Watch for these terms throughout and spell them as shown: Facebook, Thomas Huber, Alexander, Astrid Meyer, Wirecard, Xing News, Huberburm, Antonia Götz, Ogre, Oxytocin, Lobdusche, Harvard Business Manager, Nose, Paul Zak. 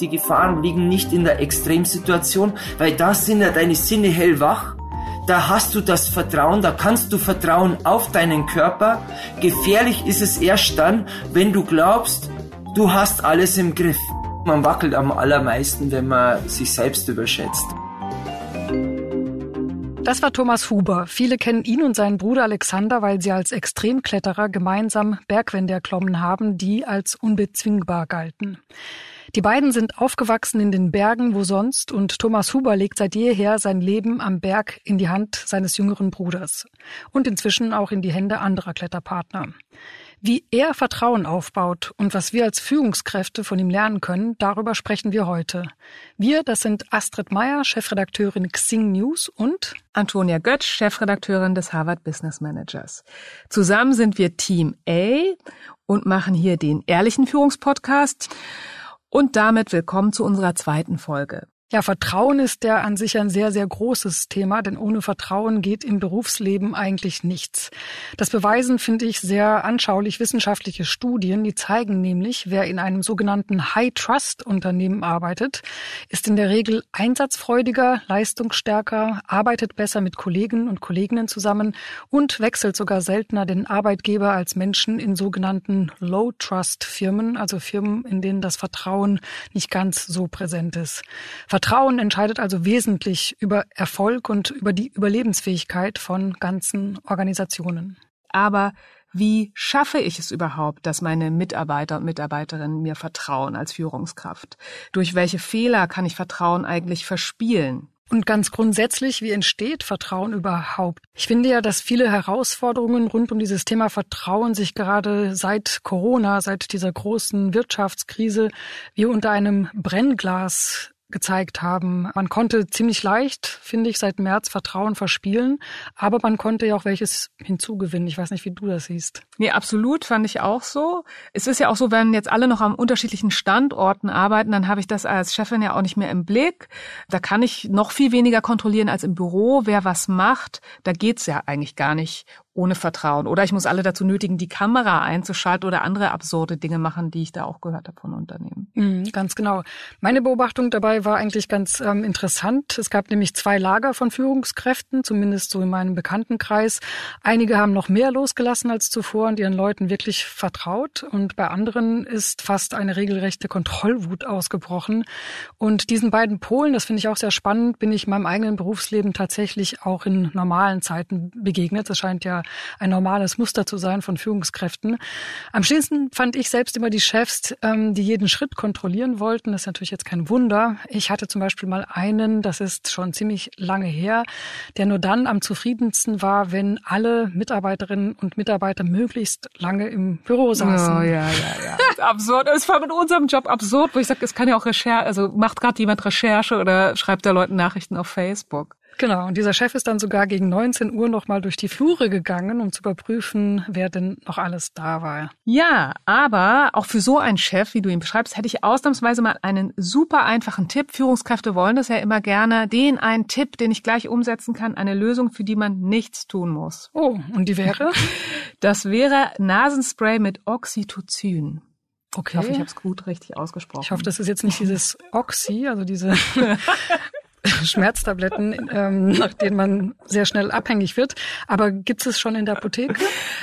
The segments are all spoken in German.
die Gefahren liegen nicht in der Extremsituation, weil da sind ja deine Sinne hellwach. Da hast du das Vertrauen, da kannst du vertrauen auf deinen Körper. Gefährlich ist es erst dann, wenn du glaubst, du hast alles im Griff. Man wackelt am allermeisten, wenn man sich selbst überschätzt. Das war Thomas Huber. Viele kennen ihn und seinen Bruder Alexander, weil sie als Extremkletterer gemeinsam Bergwände erklommen haben, die als unbezwingbar galten. Die beiden sind aufgewachsen in den Bergen, wo sonst, und Thomas Huber legt seit jeher sein Leben am Berg in die Hand seines jüngeren Bruders und inzwischen auch in die Hände anderer Kletterpartner. Wie er Vertrauen aufbaut und was wir als Führungskräfte von ihm lernen können, darüber sprechen wir heute. Wir, das sind Astrid Meyer, Chefredakteurin Xing News, und Antonia Götz, Chefredakteurin des Harvard Business Managers. Zusammen sind wir Team A und machen hier den ehrlichen Führungspodcast. Und damit willkommen zu unserer zweiten Folge. Ja, Vertrauen ist ja an sich ein sehr, sehr großes Thema, denn ohne Vertrauen geht im Berufsleben eigentlich nichts. Das beweisen, finde ich, sehr anschaulich wissenschaftliche Studien, die zeigen nämlich, wer in einem sogenannten High-Trust-Unternehmen arbeitet, ist in der Regel einsatzfreudiger, leistungsstärker, arbeitet besser mit Kollegen und Kolleginnen zusammen und wechselt sogar seltener den Arbeitgeber als Menschen in sogenannten Low-Trust-Firmen, also Firmen, in denen das Vertrauen nicht ganz so präsent ist. Vertrauen entscheidet also wesentlich über Erfolg und über die Überlebensfähigkeit von ganzen Organisationen. Aber wie schaffe ich es überhaupt, dass meine Mitarbeiter und Mitarbeiterinnen mir vertrauen als Führungskraft? Durch welche Fehler kann ich Vertrauen eigentlich verspielen? Und ganz grundsätzlich, wie entsteht Vertrauen überhaupt? Ich finde ja, dass viele Herausforderungen rund um dieses Thema Vertrauen sich gerade seit Corona, seit dieser großen Wirtschaftskrise, wie unter einem Brennglas gezeigt haben. Man konnte ziemlich leicht, finde ich, seit März Vertrauen verspielen, aber man konnte ja auch welches hinzugewinnen. Ich weiß nicht, wie du das siehst. Nee, absolut, fand ich auch so. Es ist ja auch so, wenn jetzt alle noch an unterschiedlichen Standorten arbeiten, dann habe ich das als Chefin ja auch nicht mehr im Blick. Da kann ich noch viel weniger kontrollieren als im Büro, wer was macht. Da geht's ja eigentlich gar nicht ohne Vertrauen. Oder ich muss alle dazu nötigen, die Kamera einzuschalten oder andere absurde Dinge machen, die ich da auch gehört habe von Unternehmen. Ganz genau. Meine Beobachtung dabei war eigentlich ganz interessant. Es gab nämlich zwei Lager von Führungskräften, zumindest so in meinem Bekanntenkreis. Einige haben noch mehr losgelassen als zuvor und ihren Leuten wirklich vertraut. Und bei anderen ist fast eine regelrechte Kontrollwut ausgebrochen. Und diesen beiden Polen, das finde ich auch sehr spannend, bin ich in meinem eigenen Berufsleben tatsächlich auch in normalen Zeiten begegnet. Das scheint ja ein normales Muster zu sein von Führungskräften. Am schlimmsten fand ich selbst immer die Chefs, die jeden Schritt kontrollieren wollten. Das ist natürlich jetzt kein Wunder. Ich hatte zum Beispiel mal einen, das ist schon ziemlich lange her, der nur dann am zufriedensten war, wenn alle Mitarbeiterinnen und Mitarbeiter möglichst lange im Büro saßen. Oh, ja. Absurd. Es war mit unserem Job absurd, wo ich sage, es kann ja auch Recherche, also macht gerade jemand Recherche oder schreibt da Leuten Nachrichten auf Facebook. Genau, und dieser Chef ist dann sogar gegen 19 Uhr nochmal durch die Flure gegangen, um zu überprüfen, wer denn noch alles da war. Ja, aber auch für so einen Chef, wie du ihn beschreibst, hätte ich ausnahmsweise mal einen super einfachen Tipp. Führungskräfte wollen das ja immer gerne. Den einen Tipp, den ich gleich umsetzen kann, eine Lösung, für die man nichts tun muss. Oh, und die wäre? Das wäre Nasenspray mit Oxytocin. Okay. Ich hoffe, ich habe es gut richtig ausgesprochen. Ich hoffe, das ist jetzt nicht dieses Oxy, also diese Schmerztabletten, nach denen man sehr schnell abhängig wird. Aber gibt es schon in der Apotheke?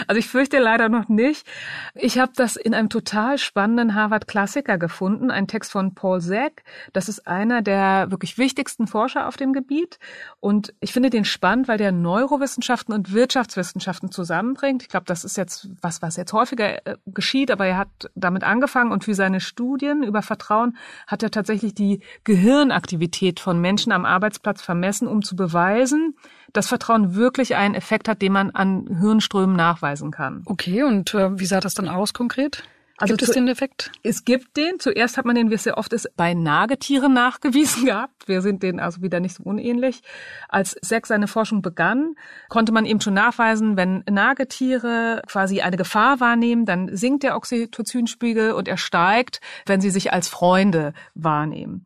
Also ich fürchte leider noch nicht. Ich habe das in einem total spannenden Harvard-Klassiker gefunden, ein Text von Paul Zak. Das ist einer der wirklich wichtigsten Forscher auf dem Gebiet. Und ich finde den spannend, weil der Neurowissenschaften und Wirtschaftswissenschaften zusammenbringt. Ich glaube, das ist jetzt was jetzt häufiger geschieht, aber er hat damit angefangen. Und für seine Studien über Vertrauen hat er tatsächlich die Gehirnaktivität von Menschen am Arbeitsplatz vermessen, um zu beweisen, dass Vertrauen wirklich einen Effekt hat, den man an Hirnströmen nachweisen kann. Okay, und wie sah das dann aus konkret? Also gibt es den Effekt? Es gibt den. Zuerst hat man den, wie es sehr oft ist, bei Nagetieren nachgewiesen gehabt. Wir sind denen also wieder nicht so unähnlich. Als Zak seine Forschung begann, konnte man eben schon nachweisen, wenn Nagetiere quasi eine Gefahr wahrnehmen, dann sinkt der Oxytocinspiegel und er steigt, wenn sie sich als Freunde wahrnehmen.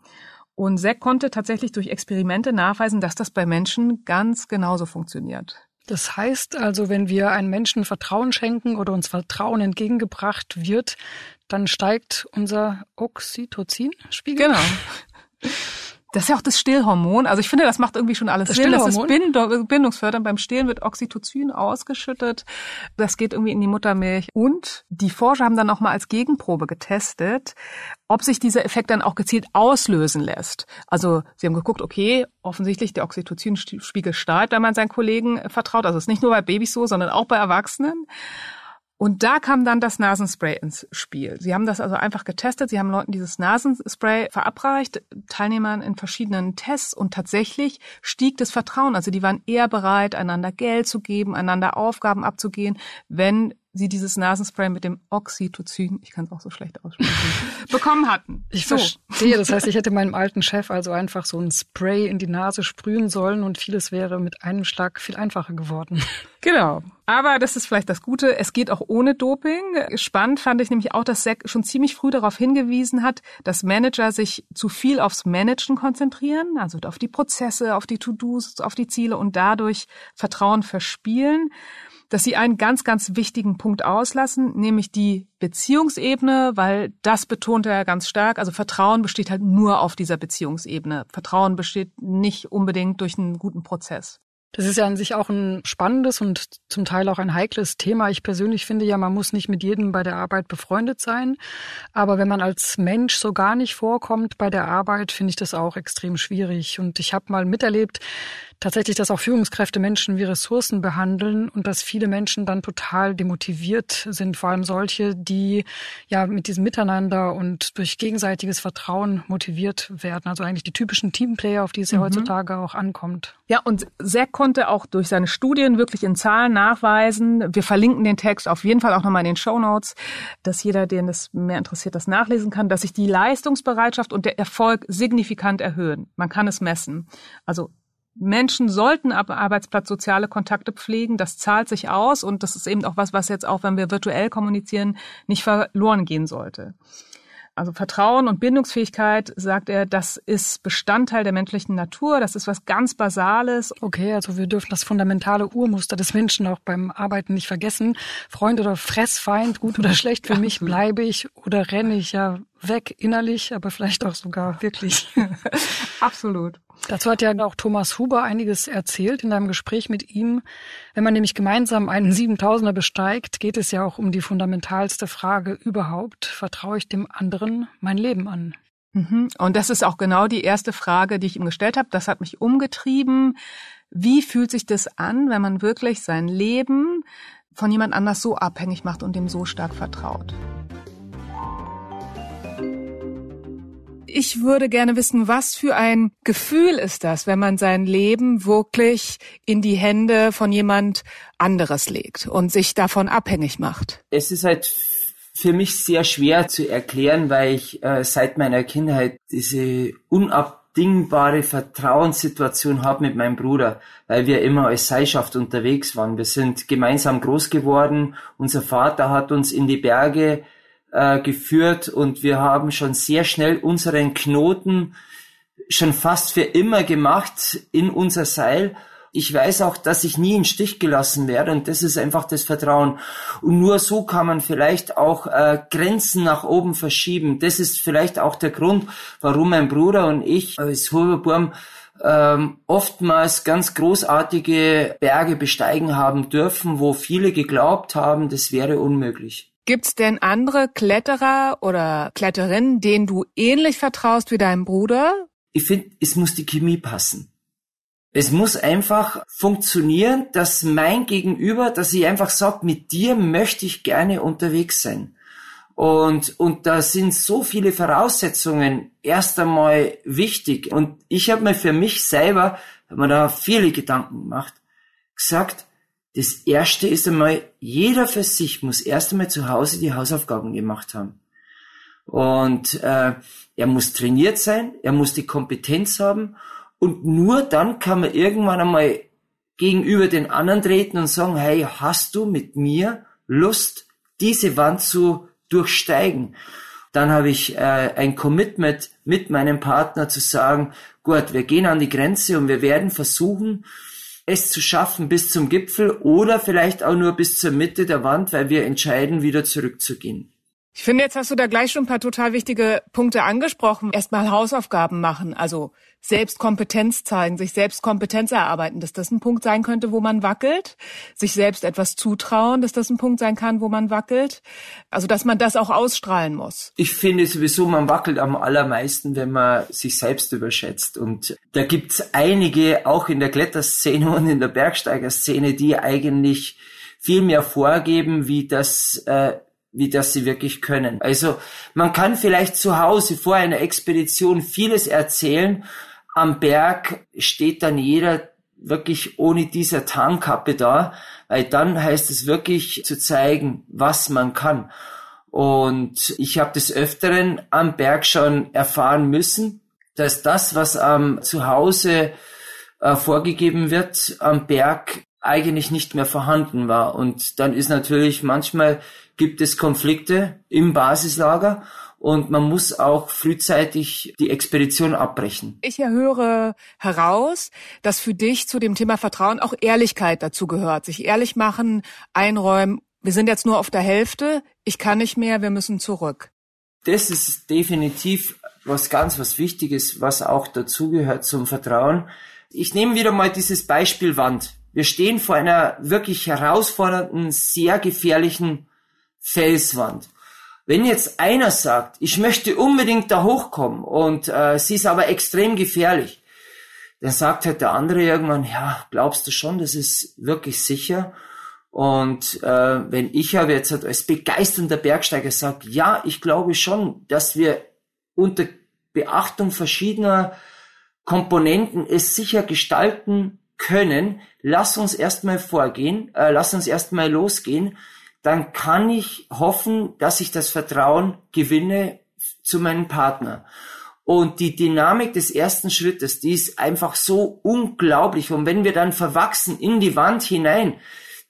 Und Zak konnte tatsächlich durch Experimente nachweisen, dass das bei Menschen ganz genauso funktioniert. Das heißt also, wenn wir einem Menschen Vertrauen schenken oder uns Vertrauen entgegengebracht wird, dann steigt unser Oxytocin-Spiegel. Genau. Das ist ja auch das Stillhormon. Also ich finde, das macht irgendwie schon alles Sinn. Das ist bindungsfördernd. Beim Stillen wird Oxytocin ausgeschüttet. Das geht irgendwie in die Muttermilch. Und die Forscher haben dann auch mal als Gegenprobe getestet, ob sich dieser Effekt dann auch gezielt auslösen lässt. Also sie haben geguckt, okay, offensichtlich der Oxytocin-Spiegel steigt, wenn man seinen Kollegen vertraut. Also es ist nicht nur bei Babys so, sondern auch bei Erwachsenen. Und da kam dann das Nasenspray ins Spiel. Sie haben das also einfach getestet. Sie haben Leuten dieses Nasenspray verabreicht, Teilnehmern in verschiedenen Tests. Und tatsächlich stieg das Vertrauen. Also die waren eher bereit, einander Geld zu geben, einander Aufgaben abzugehen, wenn sie dieses Nasenspray mit dem Oxytocin, ich kann es auch so schlecht aussprechen, bekommen hatten. Ich verstehe, das heißt, ich hätte meinem alten Chef also einfach so ein Spray in die Nase sprühen sollen und vieles wäre mit einem Schlag viel einfacher geworden. Genau, aber das ist vielleicht das Gute, es geht auch ohne Doping. Spannend fand ich nämlich auch, dass Zak schon ziemlich früh darauf hingewiesen hat, dass Manager sich zu viel aufs Managen konzentrieren, also auf die Prozesse, auf die To-Dos, auf die Ziele und dadurch Vertrauen verspielen. Dass sie einen ganz, ganz wichtigen Punkt auslassen, nämlich die Beziehungsebene, weil das betont er ja ganz stark. Also Vertrauen besteht halt nur auf dieser Beziehungsebene. Vertrauen besteht nicht unbedingt durch einen guten Prozess. Das ist ja an sich auch ein spannendes und zum Teil auch ein heikles Thema. Ich persönlich finde ja, man muss nicht mit jedem bei der Arbeit befreundet sein. Aber wenn man als Mensch so gar nicht vorkommt bei der Arbeit, finde ich das auch extrem schwierig. Und ich habe mal miterlebt, tatsächlich, dass auch Führungskräfte Menschen wie Ressourcen behandeln und dass viele Menschen dann total demotiviert sind, vor allem solche, die ja mit diesem Miteinander und durch gegenseitiges Vertrauen motiviert werden. Also eigentlich die typischen Teamplayer, auf die es ja heutzutage auch ankommt. Ja, und Zak konnte auch durch seine Studien wirklich in Zahlen nachweisen. Wir verlinken den Text auf jeden Fall auch nochmal in den Shownotes, dass jeder, den das mehr interessiert, das nachlesen kann, dass sich die Leistungsbereitschaft und der Erfolg signifikant erhöhen. Man kann es messen. Also Menschen sollten am Arbeitsplatz soziale Kontakte pflegen. Das zahlt sich aus und das ist eben auch was jetzt auch, wenn wir virtuell kommunizieren, nicht verloren gehen sollte. Also Vertrauen und Bindungsfähigkeit, sagt er, das ist Bestandteil der menschlichen Natur. Das ist was ganz Basales. Okay, also wir dürfen das fundamentale Urmuster des Menschen auch beim Arbeiten nicht vergessen. Freund oder Fressfeind, gut oder schlecht für mich, bleibe ich oder renne ich ja weg innerlich, aber vielleicht auch sogar wirklich. Absolut. Dazu hat ja auch Thomas Huber einiges erzählt in einem Gespräch mit ihm. Wenn man nämlich gemeinsam einen 7000er besteigt, geht es ja auch um die fundamentalste Frage überhaupt. Vertraue ich dem anderen mein Leben an? Und das ist auch genau die erste Frage, die ich ihm gestellt habe. Das hat mich umgetrieben. Wie fühlt sich das an, wenn man wirklich sein Leben von jemand anders so abhängig macht und dem so stark vertraut? Ich würde gerne wissen, was für ein Gefühl ist das, wenn man sein Leben wirklich in die Hände von jemand anderes legt und sich davon abhängig macht? Es ist halt für mich sehr schwer zu erklären, weil ich seit meiner Kindheit diese unabdingbare Vertrauenssituation habe mit meinem Bruder, weil wir immer als Seilschaft unterwegs waren. Wir sind gemeinsam groß geworden. Unser Vater hat uns in die Berge geführt und wir haben schon sehr schnell unseren Knoten schon fast für immer gemacht in unser Seil. Ich weiß auch, dass ich nie im Stich gelassen werde und das ist einfach das Vertrauen. Und nur so kann man vielleicht auch Grenzen nach oben verschieben. Das ist vielleicht auch der Grund, warum mein Bruder und ich als Huberburm oftmals ganz großartige Berge besteigen haben dürfen, wo viele geglaubt haben, das wäre unmöglich. Gibt's denn andere Kletterer oder Kletterinnen, denen du ähnlich vertraust wie deinem Bruder? Ich finde, es muss die Chemie passen. Es muss einfach funktionieren, dass mein Gegenüber, dass ich einfach sage, mit dir möchte ich gerne unterwegs sein. Und da sind so viele Voraussetzungen erst einmal wichtig. Und ich habe mir für mich selber, habe mir da viele Gedanken gemacht, gesagt, das Erste ist einmal, jeder für sich muss erst einmal zu Hause die Hausaufgaben gemacht haben. Und er muss trainiert sein, er muss die Kompetenz haben und nur dann kann man irgendwann einmal gegenüber den anderen treten und sagen, hey, hast du mit mir Lust, diese Wand zu durchsteigen? Dann habe ich ein Commitment mit meinem Partner zu sagen, gut, wir gehen an die Grenze und wir werden versuchen, es zu schaffen bis zum Gipfel oder vielleicht auch nur bis zur Mitte der Wand, weil wir entscheiden, wieder zurückzugehen. Ich finde, jetzt hast du da gleich schon ein paar total wichtige Punkte angesprochen. Erstmal Hausaufgaben machen, also Selbstkompetenz zeigen, sich Selbstkompetenz erarbeiten, dass das ein Punkt sein könnte, wo man wackelt. Sich selbst etwas zutrauen, dass das ein Punkt sein kann, wo man wackelt. Also, dass man das auch ausstrahlen muss. Ich finde sowieso, man wackelt am allermeisten, wenn man sich selbst überschätzt. Und da gibt's einige, auch in der Kletterszene und in der Bergsteigerszene, die eigentlich viel mehr vorgeben, wie das sie wirklich können. Also man kann vielleicht zu Hause vor einer Expedition vieles erzählen. Am Berg steht dann jeder wirklich ohne dieser Tarnkappe da, weil dann heißt es wirklich zu zeigen, was man kann. Und ich habe des Öfteren am Berg schon erfahren müssen, dass das, was am Zuhause vorgegeben wird, am Berg eigentlich nicht mehr vorhanden war. Und dann ist natürlich manchmal gibt es Konflikte im Basislager und man muss auch frühzeitig die Expedition abbrechen. Ich höre heraus, dass für dich zu dem Thema Vertrauen auch Ehrlichkeit dazu gehört. Sich ehrlich machen, einräumen, wir sind jetzt nur auf der Hälfte, ich kann nicht mehr, wir müssen zurück. Das ist definitiv was Wichtiges, was auch dazugehört zum Vertrauen. Ich nehme wieder mal dieses Beispiel Wand. Wir stehen vor einer wirklich herausfordernden, sehr gefährlichen Felswand. Wenn jetzt einer sagt, ich möchte unbedingt da hochkommen und sie ist aber extrem gefährlich, dann sagt halt der andere irgendwann, ja, glaubst du schon, das ist wirklich sicher? Und wenn ich aber jetzt halt als begeisternder Bergsteiger sage, ja, ich glaube schon, dass wir unter Beachtung verschiedener Komponenten es sicher gestalten können, lass uns erstmal losgehen, dann kann ich hoffen, dass ich das Vertrauen gewinne zu meinem Partner. Und die Dynamik des ersten Schrittes, die ist einfach so unglaublich. Und wenn wir dann verwachsen in die Wand hinein,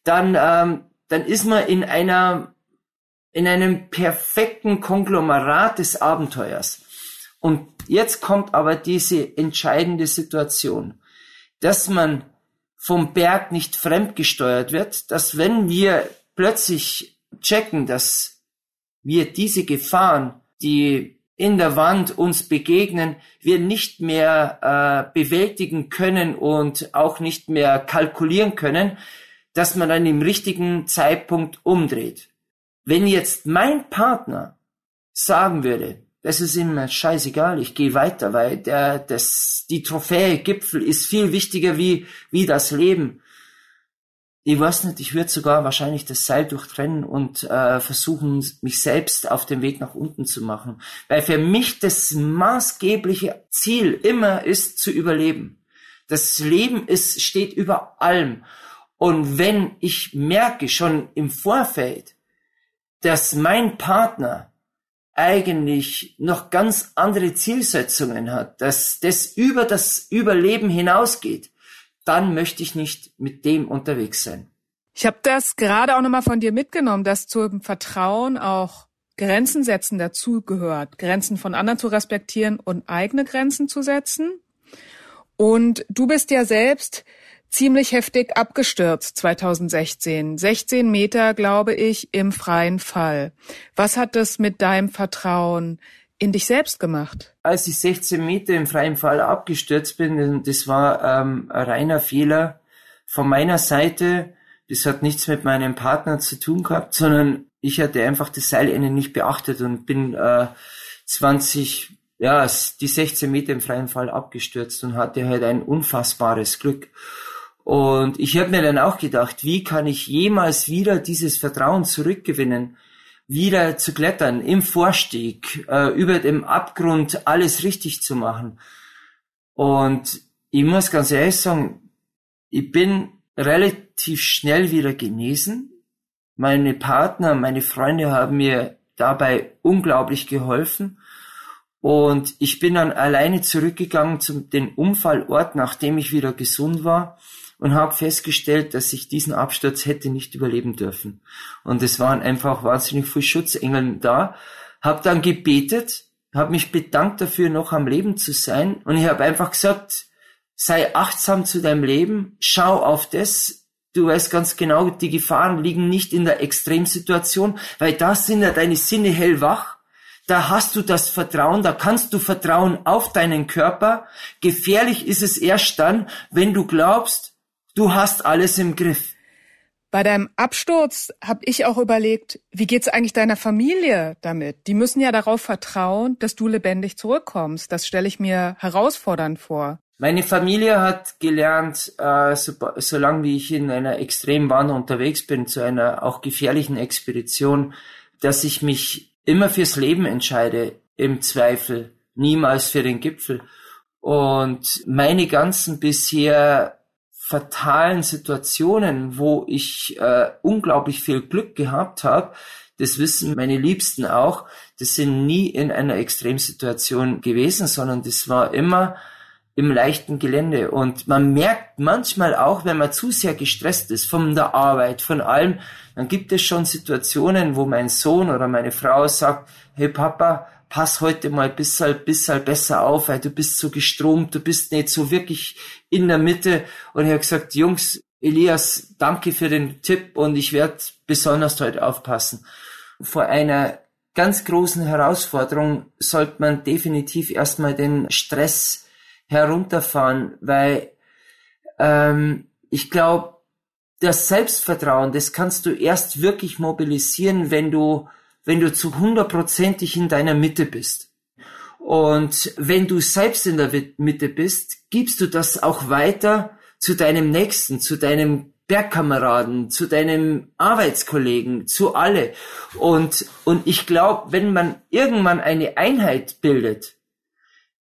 dann ist man in einem perfekten Konglomerat des Abenteuers. Und jetzt kommt aber diese entscheidende Situation, dass man vom Berg nicht fremdgesteuert wird, dass wenn wir plötzlich checken, dass wir diese Gefahren, die in der Wand uns begegnen, wir nicht mehr bewältigen können und auch nicht mehr kalkulieren können, dass man dann im richtigen Zeitpunkt umdreht. Wenn jetzt mein Partner sagen würde, das ist ihm scheißegal, ich gehe weiter, weil die Trophäe Gipfel ist viel wichtiger wie das Leben. Ich weiß nicht, ich würde sogar wahrscheinlich das Seil durchtrennen und versuchen, mich selbst auf den Weg nach unten zu machen. Weil für mich das maßgebliche Ziel immer ist, zu überleben. Das Leben steht über allem. Und wenn ich merke schon im Vorfeld, dass mein Partner eigentlich noch ganz andere Zielsetzungen hat, dass das über das Überleben hinausgeht, dann möchte ich nicht mit dem unterwegs sein. Ich habe das gerade auch nochmal von dir mitgenommen, dass zum Vertrauen auch Grenzen setzen dazu gehört. Grenzen von anderen zu respektieren und eigene Grenzen zu setzen. Und du bist ja selbst ziemlich heftig abgestürzt 2016. 16 Meter, glaube ich, im freien Fall. Was hat das mit deinem Vertrauen in dich selbst gemacht? Als ich 16 Meter im freien Fall abgestürzt bin, das war ein reiner Fehler von meiner Seite. Das hat nichts mit meinem Partner zu tun gehabt, sondern ich hatte einfach das Seilende nicht beachtet und bin die 16 Meter im freien Fall abgestürzt und hatte halt ein unfassbares Glück. Und ich habe mir dann auch gedacht, wie kann ich jemals wieder dieses Vertrauen zurückgewinnen? Wieder zu klettern, im Vorstieg, über dem Abgrund alles richtig zu machen. Und ich muss ganz ehrlich sagen, ich bin relativ schnell wieder genesen. Meine Partner, meine Freunde haben mir dabei unglaublich geholfen. Und ich bin dann alleine zurückgegangen zu dem Unfallort, nachdem ich wieder gesund war. Und habe festgestellt, dass ich diesen Absturz hätte nicht überleben dürfen. Und es waren einfach wahnsinnig viele Schutzengel da. Habe dann gebetet, habe mich bedankt dafür, noch am Leben zu sein. Und ich habe einfach gesagt, sei achtsam zu deinem Leben, schau auf das, du weißt ganz genau, die Gefahren liegen nicht in der Extremsituation, weil da sind ja deine Sinne hellwach, da hast du das Vertrauen, da kannst du vertrauen auf deinen Körper. Gefährlich ist es erst dann, wenn du glaubst, du hast alles im Griff. Bei deinem Absturz habe ich auch überlegt, wie geht's eigentlich deiner Familie damit? Die müssen ja darauf vertrauen, dass du lebendig zurückkommst. Das stelle ich mir herausfordernd vor. Meine Familie hat gelernt, solange wie ich in einer Extremwanderung unterwegs bin, zu einer auch gefährlichen Expedition, dass ich mich immer fürs Leben entscheide, im Zweifel, niemals für den Gipfel. Und meine ganzen bisher fatalen Situationen, wo ich unglaublich viel Glück gehabt habe, das wissen meine Liebsten auch, das sind nie in einer Extremsituation gewesen, sondern das war immer im leichten Gelände. Und man merkt manchmal auch, wenn man zu sehr gestresst ist von der Arbeit, von allem, dann gibt es schon Situationen, wo mein Sohn oder meine Frau sagt, hey Papa, pass heute mal ein bisschen besser auf, weil du bist so gestromt, du bist nicht so wirklich in der Mitte. Und ich habe gesagt, Jungs, Elias, danke für den Tipp und ich werde besonders heute aufpassen. Vor einer ganz großen Herausforderung sollte man definitiv erstmal den Stress herunterfahren, weil ich glaube, das Selbstvertrauen, das kannst du erst wirklich mobilisieren, wenn du zu 100%ig in deiner Mitte bist. Und wenn du selbst in der Mitte bist, gibst du das auch weiter zu deinem Nächsten, zu deinem Bergkameraden, zu deinem Arbeitskollegen, zu alle. Und ich glaube, wenn man irgendwann eine Einheit bildet,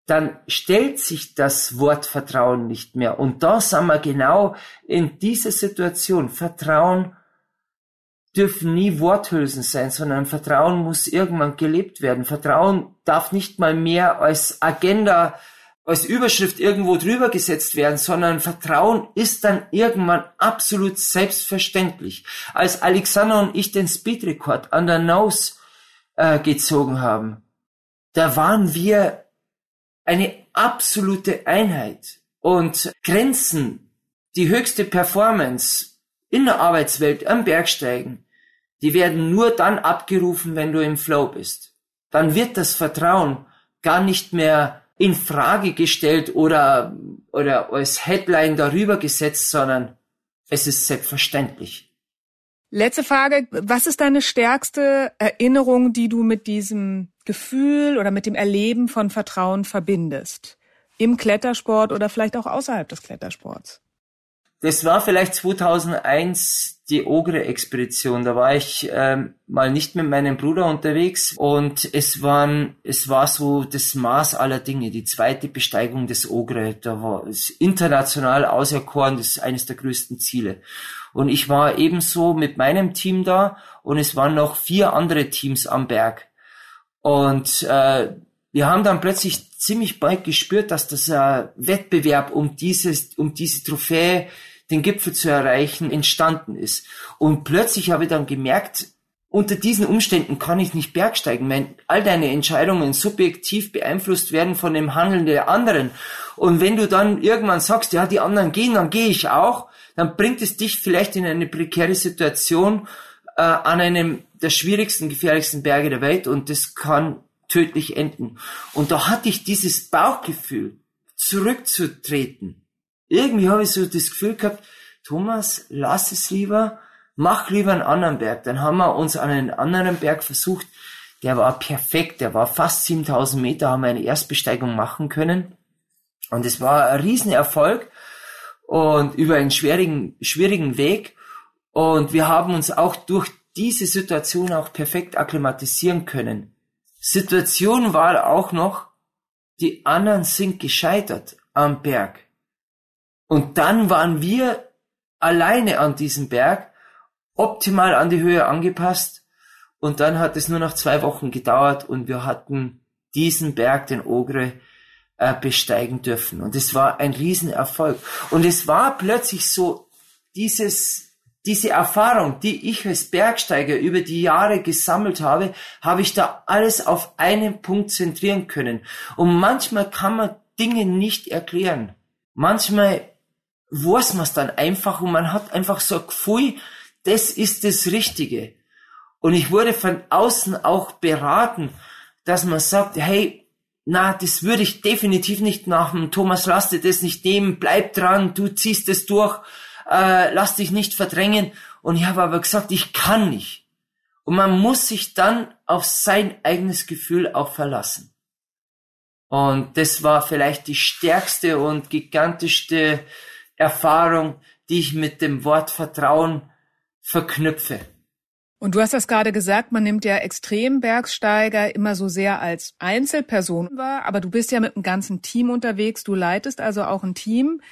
dann stellt sich das Wort Vertrauen nicht mehr. Und da sind wir genau in dieser Situation. Vertrauen dürfen nie Worthülsen sein, sondern Vertrauen muss irgendwann gelebt werden. Vertrauen darf nicht mal mehr als Agenda, als Überschrift irgendwo drüber gesetzt werden, sondern Vertrauen ist dann irgendwann absolut selbstverständlich. Als Alexander und ich den Speedrekord an der Nose gezogen haben, da waren wir eine absolute Einheit. Und Grenzen, die höchste Performance in der Arbeitswelt, am Bergsteigen, die werden nur dann abgerufen, wenn du im Flow bist. Dann wird das Vertrauen gar nicht mehr in Frage gestellt oder als Headline darüber gesetzt, sondern es ist selbstverständlich. Letzte Frage. Was ist deine stärkste Erinnerung, die du mit diesem Gefühl oder mit dem Erleben von Vertrauen verbindest? Im Klettersport oder vielleicht auch außerhalb des Klettersports? Das war vielleicht 2001 die Ogre-Expedition. Da war ich mal nicht mit meinem Bruder unterwegs und es war so das Maß aller Dinge, die zweite Besteigung des Ogre. Da war es international auserkoren, das ist eines der größten Ziele. Und ich war ebenso mit meinem Team da und es waren noch 4 andere Teams am Berg. Und wir haben dann plötzlich ziemlich bald gespürt, dass das Wettbewerb um diese Trophäe, den Gipfel zu erreichen, entstanden ist. Und plötzlich habe ich dann gemerkt, unter diesen Umständen kann ich nicht bergsteigen, wenn all deine Entscheidungen subjektiv beeinflusst werden von dem Handeln der anderen. Und wenn du dann irgendwann sagst, ja, die anderen gehen, dann gehe ich auch, dann bringt es dich vielleicht in eine prekäre Situation an einem der schwierigsten, gefährlichsten Berge der Welt und das kann tödlich enden. Und da hatte ich dieses Bauchgefühl, zurückzutreten. Irgendwie habe ich so das Gefühl gehabt, Thomas, lass es lieber, mach lieber einen anderen Berg. Dann haben wir uns an einen anderen Berg versucht, der war perfekt, der war fast 7000 Meter, haben wir eine Erstbesteigung machen können. Und es war ein Riesenerfolg und über einen schwierigen Weg. Und wir haben uns auch durch diese Situation auch perfekt akklimatisieren können. Situation war auch noch, die anderen sind gescheitert am Berg. Und dann waren wir alleine an diesem Berg, optimal an die Höhe angepasst. Und dann hat es nur noch 2 Wochen gedauert und wir hatten diesen Berg, den Ogre, besteigen dürfen. Und es war ein Riesenerfolg. Und es war plötzlich so diese Erfahrung, die ich als Bergsteiger über die Jahre gesammelt habe, habe ich da alles auf einen Punkt zentrieren können. Und manchmal kann man Dinge nicht erklären. manchmal weiß man es dann einfach und man hat einfach so ein Gefühl, das ist das Richtige. Und ich wurde von außen auch beraten, dass man sagt, hey, na, das würde ich definitiv nicht machen. Thomas, lass dir das nicht nehmen, bleib dran, du ziehst es durch, lass dich nicht verdrängen. Und ich habe aber gesagt, ich kann nicht. Und man muss sich dann auf sein eigenes Gefühl auch verlassen. Und das war vielleicht die stärkste und gigantischste Erfahrung, die ich mit dem Wort Vertrauen verknüpfe. Und du hast das gerade gesagt, man nimmt ja Extrembergsteiger immer so sehr als Einzelperson wahr, aber du bist ja mit einem ganzen Team unterwegs, du leitest also auch ein Team.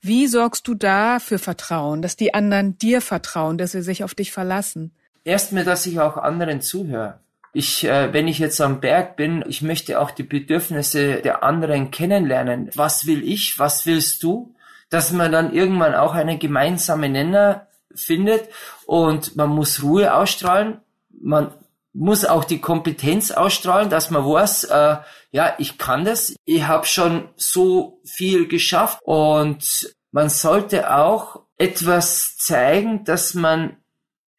Wie sorgst du da für Vertrauen, dass die anderen dir vertrauen, dass sie sich auf dich verlassen? Erstmal, dass ich auch anderen zuhöre. Wenn ich jetzt am Berg bin, ich möchte auch die Bedürfnisse der anderen kennenlernen. Was will ich? Was willst du? Dass man dann irgendwann auch einen gemeinsamen Nenner findet und man muss Ruhe ausstrahlen, man muss auch die Kompetenz ausstrahlen, dass man weiß, ja, ich kann das, ich habe schon so viel geschafft und man sollte auch etwas zeigen, dass man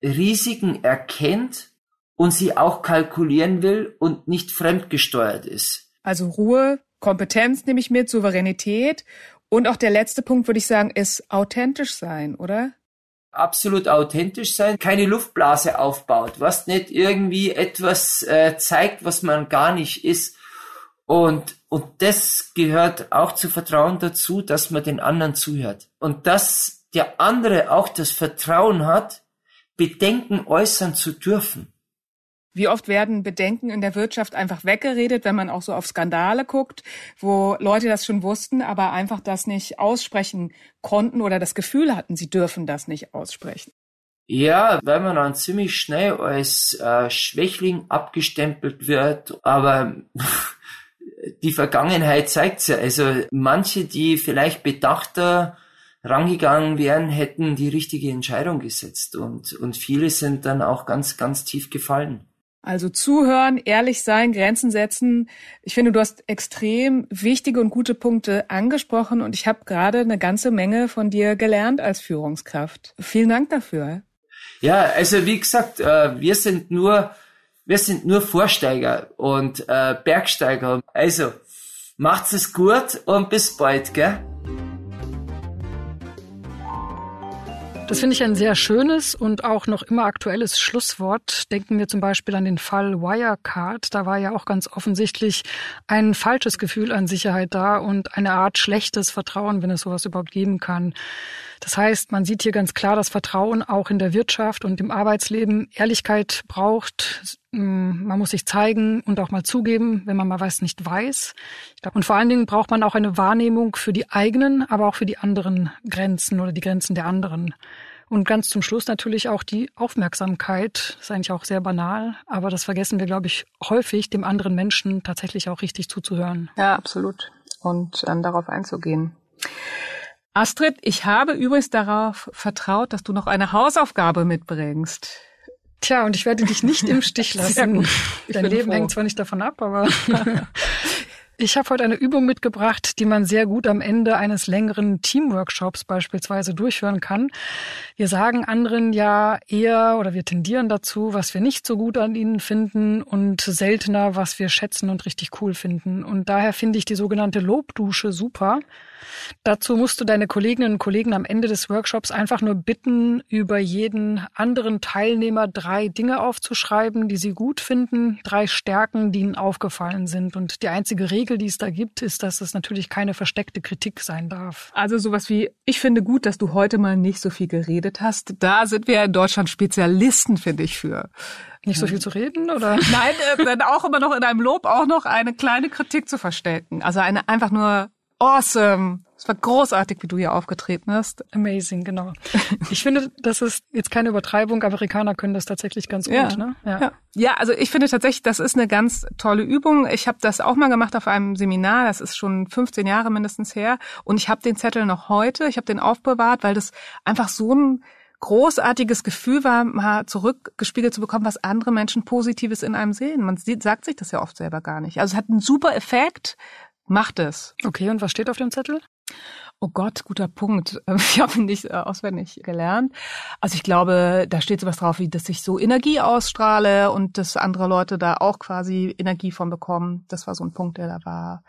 Risiken erkennt und sie auch kalkulieren will und nicht fremdgesteuert ist. Also Ruhe, Kompetenz nehme ich mit, Souveränität und auch der letzte Punkt, würde ich sagen, ist authentisch sein, oder? Absolut authentisch sein, keine Luftblase aufbaut, was nicht irgendwie etwas zeigt, was man gar nicht ist. Und das gehört auch zu Vertrauen dazu, dass man den anderen zuhört. Und dass der andere auch das Vertrauen hat, Bedenken äußern zu dürfen. Wie oft werden Bedenken in der Wirtschaft einfach weggeredet, wenn man auch so auf Skandale guckt, wo Leute das schon wussten, aber einfach das nicht aussprechen konnten oder das Gefühl hatten, sie dürfen das nicht aussprechen? Ja, weil man dann ziemlich schnell als Schwächling abgestempelt wird, aber die Vergangenheit zeigt's ja. Also manche, die vielleicht bedachter rangegangen wären, hätten die richtige Entscheidung gesetzt und viele sind dann auch ganz, ganz tief gefallen. Also zuhören, ehrlich sein, Grenzen setzen. Ich finde, du hast extrem wichtige und gute Punkte angesprochen und ich habe gerade eine ganze Menge von dir gelernt als Führungskraft. Vielen Dank dafür. Ja, also wie gesagt, wir sind nur Vorsteiger und Bergsteiger. Also macht's es gut und bis bald, gell? Das finde ich ein sehr schönes und auch noch immer aktuelles Schlusswort. Denken wir zum Beispiel an den Fall Wirecard. Da war ja auch ganz offensichtlich ein falsches Gefühl an Sicherheit da und eine Art schlechtes Vertrauen, wenn es sowas überhaupt geben kann. Das heißt, man sieht hier ganz klar, dass Vertrauen auch in der Wirtschaft und im Arbeitsleben Ehrlichkeit braucht. Man muss sich zeigen und auch mal zugeben, wenn man mal was nicht weiß. Und vor allen Dingen braucht man auch eine Wahrnehmung für die eigenen, aber auch für die anderen Grenzen oder die Grenzen der anderen. Und ganz zum Schluss natürlich auch die Aufmerksamkeit. Das ist eigentlich auch sehr banal, aber das vergessen wir, glaube ich, häufig, dem anderen Menschen tatsächlich auch richtig zuzuhören. Ja, absolut. Und dann darauf einzugehen. Astrid, ich habe übrigens darauf vertraut, dass du noch eine Hausaufgabe mitbringst. Tja, und ich werde dich nicht im Stich lassen. Dein Leben hängt zwar nicht davon ab, aber ich habe heute eine Übung mitgebracht, die man sehr gut am Ende eines längeren Teamworkshops beispielsweise durchführen kann. Wir sagen anderen ja eher oder wir tendieren dazu, was wir nicht so gut an ihnen finden und seltener, was wir schätzen und richtig cool finden. Und daher finde ich die sogenannte Lobdusche super. Dazu musst du deine Kolleginnen und Kollegen am Ende des Workshops einfach nur bitten, über jeden anderen Teilnehmer 3 Dinge aufzuschreiben, die sie gut finden, 3 Stärken, die ihnen aufgefallen sind. Und die einzige Regel, die es da gibt, ist, dass es natürlich keine versteckte Kritik sein darf. Also sowas wie, ich finde gut, dass du heute mal nicht so viel geredet hast. Da sind wir in Deutschland Spezialisten, finde ich, für. Nicht so viel zu reden, oder? Nein, dann auch immer noch in einem Lob auch noch eine kleine Kritik zu verstecken. Also eine einfach nur awesome. Es war großartig, wie du hier aufgetreten hast. Amazing, genau. Ich finde, das ist jetzt keine Übertreibung. Amerikaner können das tatsächlich ganz gut, ne? Ja, also ich finde tatsächlich, das ist eine ganz tolle Übung. Ich habe das auch mal gemacht auf einem Seminar. Das ist schon 15 Jahre mindestens her. Und ich habe den Zettel noch heute. Ich habe den aufbewahrt, weil das einfach so ein großartiges Gefühl war, mal zurückgespiegelt zu bekommen, was andere Menschen Positives in einem sehen. Man sagt sich das ja oft selber gar nicht. Also es hat einen super Effekt. Macht es. Okay, und was steht auf dem Zettel? Oh Gott, guter Punkt. Ich habe ihn nicht auswendig gelernt. Also ich glaube, da steht sowas drauf, wie dass ich so Energie ausstrahle und dass andere Leute da auch quasi Energie von bekommen. Das war so ein Punkt, der da war.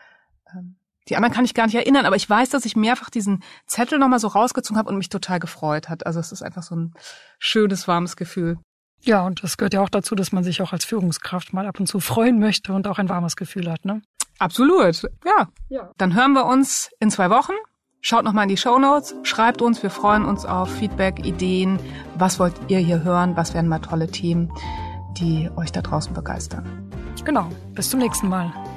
Die anderen kann ich gar nicht erinnern, aber ich weiß, dass ich mehrfach diesen Zettel nochmal so rausgezogen habe und mich total gefreut hat. Also es ist einfach so ein schönes, warmes Gefühl. Ja, und das gehört ja auch dazu, dass man sich auch als Führungskraft mal ab und zu freuen möchte und auch ein warmes Gefühl hat, ne? Absolut, ja. Dann hören wir uns in 2 Wochen. Schaut nochmal in die Shownotes, schreibt uns, wir freuen uns auf Feedback, Ideen. Was wollt ihr hier hören? Was wären mal tolle Themen, die euch da draußen begeistern? Genau, bis zum nächsten Mal.